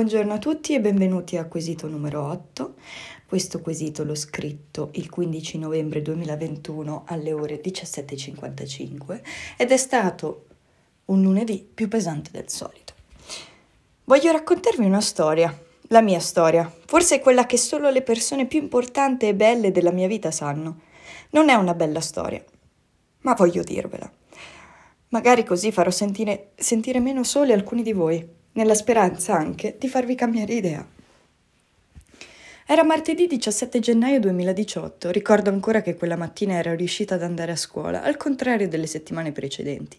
Buongiorno a tutti e benvenuti a quesito numero 8. Questo quesito l'ho scritto il 15 novembre 2021 alle ore 17:55 ed è stato un lunedì più pesante del solito. Voglio raccontarvi una storia, la mia storia, forse quella che solo le persone più importanti e belle della mia vita sanno. Non è una bella storia, ma voglio dirvela. Magari così farò sentire meno soli alcuni di voi, nella speranza anche di farvi cambiare idea. Era martedì 17 gennaio 2018, ricordo ancora che quella mattina ero riuscita ad andare a scuola, al contrario delle settimane precedenti.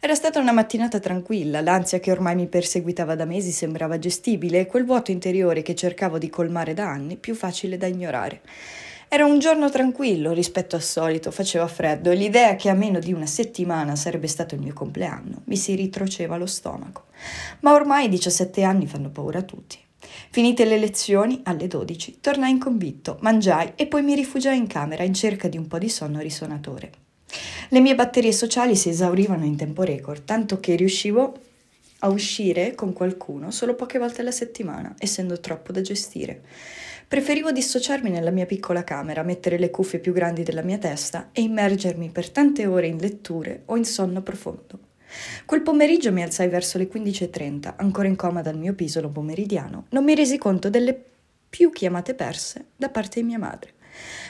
Era stata una mattinata tranquilla, l'ansia che ormai mi perseguitava da mesi sembrava gestibile e quel vuoto interiore che cercavo di colmare da anni più facile da ignorare. Era un giorno tranquillo rispetto al solito, faceva freddo e l'idea che a meno di una settimana sarebbe stato il mio compleanno mi si ritroceva lo stomaco. Ma ormai 17 anni fanno paura a tutti. Finite le lezioni, alle 12, tornai in convitto, mangiai e poi mi rifugiai in camera in cerca di un po' di sonno risonatore. Le mie batterie sociali si esaurivano in tempo record, tanto che riuscivo a uscire con qualcuno solo poche volte alla settimana, essendo troppo da gestire. Preferivo dissociarmi nella mia piccola camera, mettere le cuffie più grandi della mia testa e immergermi per tante ore in letture o in sonno profondo. Quel pomeriggio mi alzai verso le 15:30, ancora in coma dal mio pisolo pomeridiano, non mi resi conto delle più chiamate perse da parte di mia madre.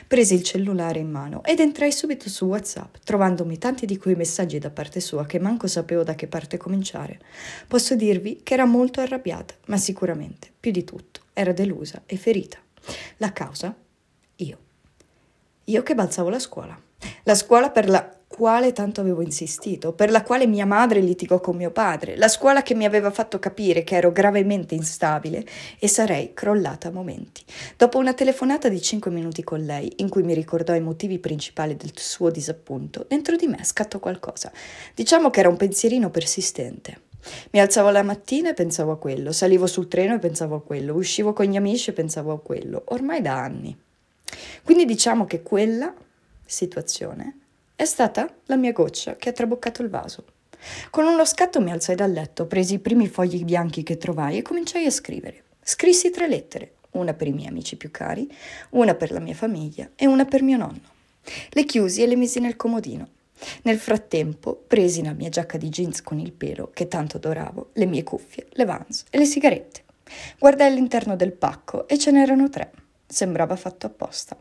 Presi il cellulare in mano ed entrai subito su WhatsApp, trovandomi tanti di quei messaggi da parte sua che manco sapevo da che parte cominciare. Posso dirvi che era molto arrabbiata, ma sicuramente, più di tutto, era delusa e ferita. La causa? Io che balzavo la scuola per la quale tanto avevo insistito, per la quale mia madre litigò con mio padre, la scuola che mi aveva fatto capire che ero gravemente instabile e sarei crollata a momenti. Dopo una telefonata di 5 minuti con lei, in cui mi ricordò i motivi principali del suo disappunto, dentro di me scattò qualcosa. Diciamo che era un pensierino persistente. Mi alzavo la mattina e pensavo a quello, salivo sul treno e pensavo a quello, uscivo con gli amici e pensavo a quello, ormai da anni. Quindi diciamo che quella situazione è stata la mia goccia che ha traboccato il vaso. Con uno scatto mi alzai dal letto, presi i primi fogli bianchi che trovai e cominciai a scrivere. Scrissi 3 lettere, una per i miei amici più cari, una per la mia famiglia e una per mio nonno. Le chiusi e le misi nel comodino. Nel frattempo presi la mia giacca di jeans con il pelo, che tanto adoravo, le mie cuffie, le Vans e le sigarette. Guardai all'interno del pacco e ce n'erano 3. Sembrava fatto apposta.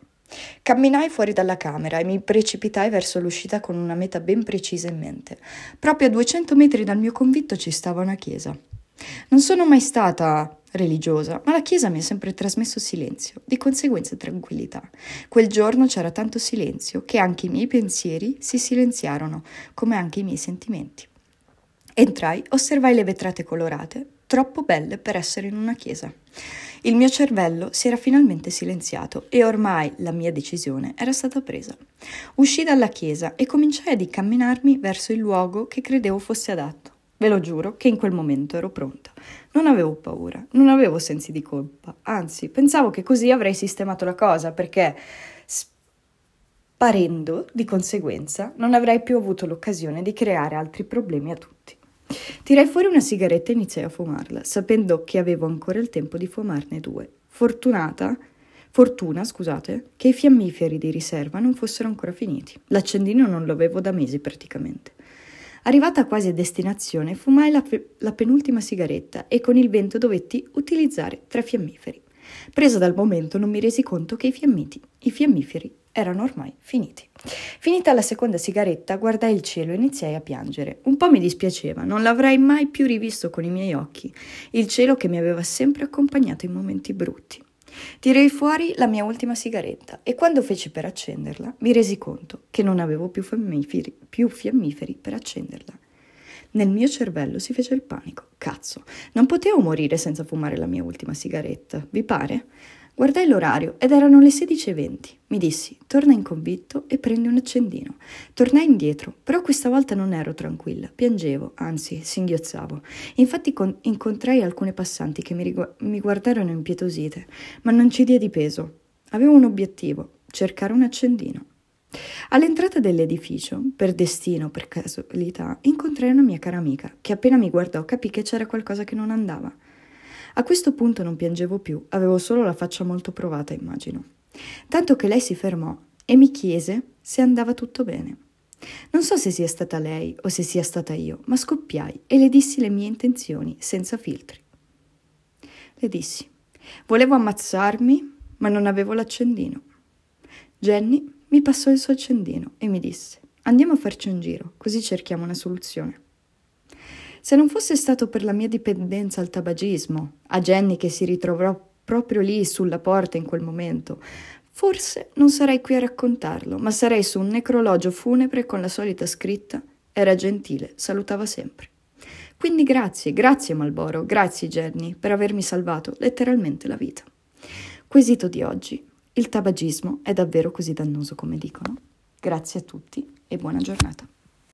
Camminai fuori dalla camera e mi precipitai verso l'uscita con una meta ben precisa in mente. Proprio a 200 metri dal mio convitto ci stava una chiesa. Non sono mai stata religiosa, ma la chiesa mi ha sempre trasmesso silenzio, di conseguenza tranquillità. Quel giorno c'era tanto silenzio che anche i miei pensieri si silenziarono, come anche i miei sentimenti. Entrai, osservai le vetrate colorate, troppo belle per essere in una chiesa. Il mio cervello si era finalmente silenziato e ormai la mia decisione era stata presa. Uscii dalla chiesa e cominciai ad incamminarmi verso il luogo che credevo fosse adatto. Ve lo giuro che in quel momento ero pronta. Non avevo paura, non avevo sensi di colpa, anzi, pensavo che così avrei sistemato la cosa perché, sparendo di conseguenza, non avrei più avuto l'occasione di creare altri problemi a tutti. Tirai fuori una sigaretta e iniziai a fumarla, sapendo che avevo ancora il tempo di fumarne 2. Fortuna, che i fiammiferi di riserva non fossero ancora finiti. L'accendino non lo avevo da mesi praticamente. Arrivata quasi a destinazione, fumai la penultima sigaretta e con il vento dovetti utilizzare 3 fiammiferi. Presa dal momento non mi resi conto che i fiammiferi erano ormai finiti. Finita la seconda sigaretta, guardai il cielo e iniziai a piangere. Un po' mi dispiaceva, non l'avrei mai più rivisto con i miei occhi, il cielo che mi aveva sempre accompagnato in momenti brutti. Tirai fuori la mia ultima sigaretta e quando feci per accenderla mi resi conto che non avevo più fiammiferi per accenderla. Nel mio cervello si fece il panico. Cazzo, non potevo morire senza fumare la mia ultima sigaretta, vi pare? Guardai l'orario ed erano le 16:20. Mi dissi, torna in convitto e prendi un accendino. Tornai indietro, però questa volta non ero tranquilla. Piangevo, anzi, singhiozzavo. Infatti incontrai alcune passanti che mi guardarono impietosite, ma non ci diedi peso. Avevo un obiettivo, cercare un accendino. All'entrata dell'edificio, per destino, per casualità, incontrai una mia cara amica, che appena mi guardò capì che c'era qualcosa che non andava. A questo punto non piangevo più, avevo solo la faccia molto provata, immagino. Tanto che lei si fermò e mi chiese se andava tutto bene. Non so se sia stata lei o se sia stata io, ma scoppiai e le dissi le mie intenzioni, senza filtri. Le dissi: volevo ammazzarmi, ma non avevo l'accendino. Jenny mi passò il suo accendino e mi disse: andiamo a farci un giro, così cerchiamo una soluzione. Se non fosse stato per la mia dipendenza al tabagismo, a Jenny che si ritrovò proprio lì sulla porta in quel momento, forse non sarei qui a raccontarlo, ma sarei su un necrologio funebre con la solita scritta: era gentile, salutava sempre. Quindi grazie Malboro, grazie Jenny per avermi salvato letteralmente la vita. Quesito di oggi: il tabagismo è davvero così dannoso come dicono? Grazie a tutti e buona giornata.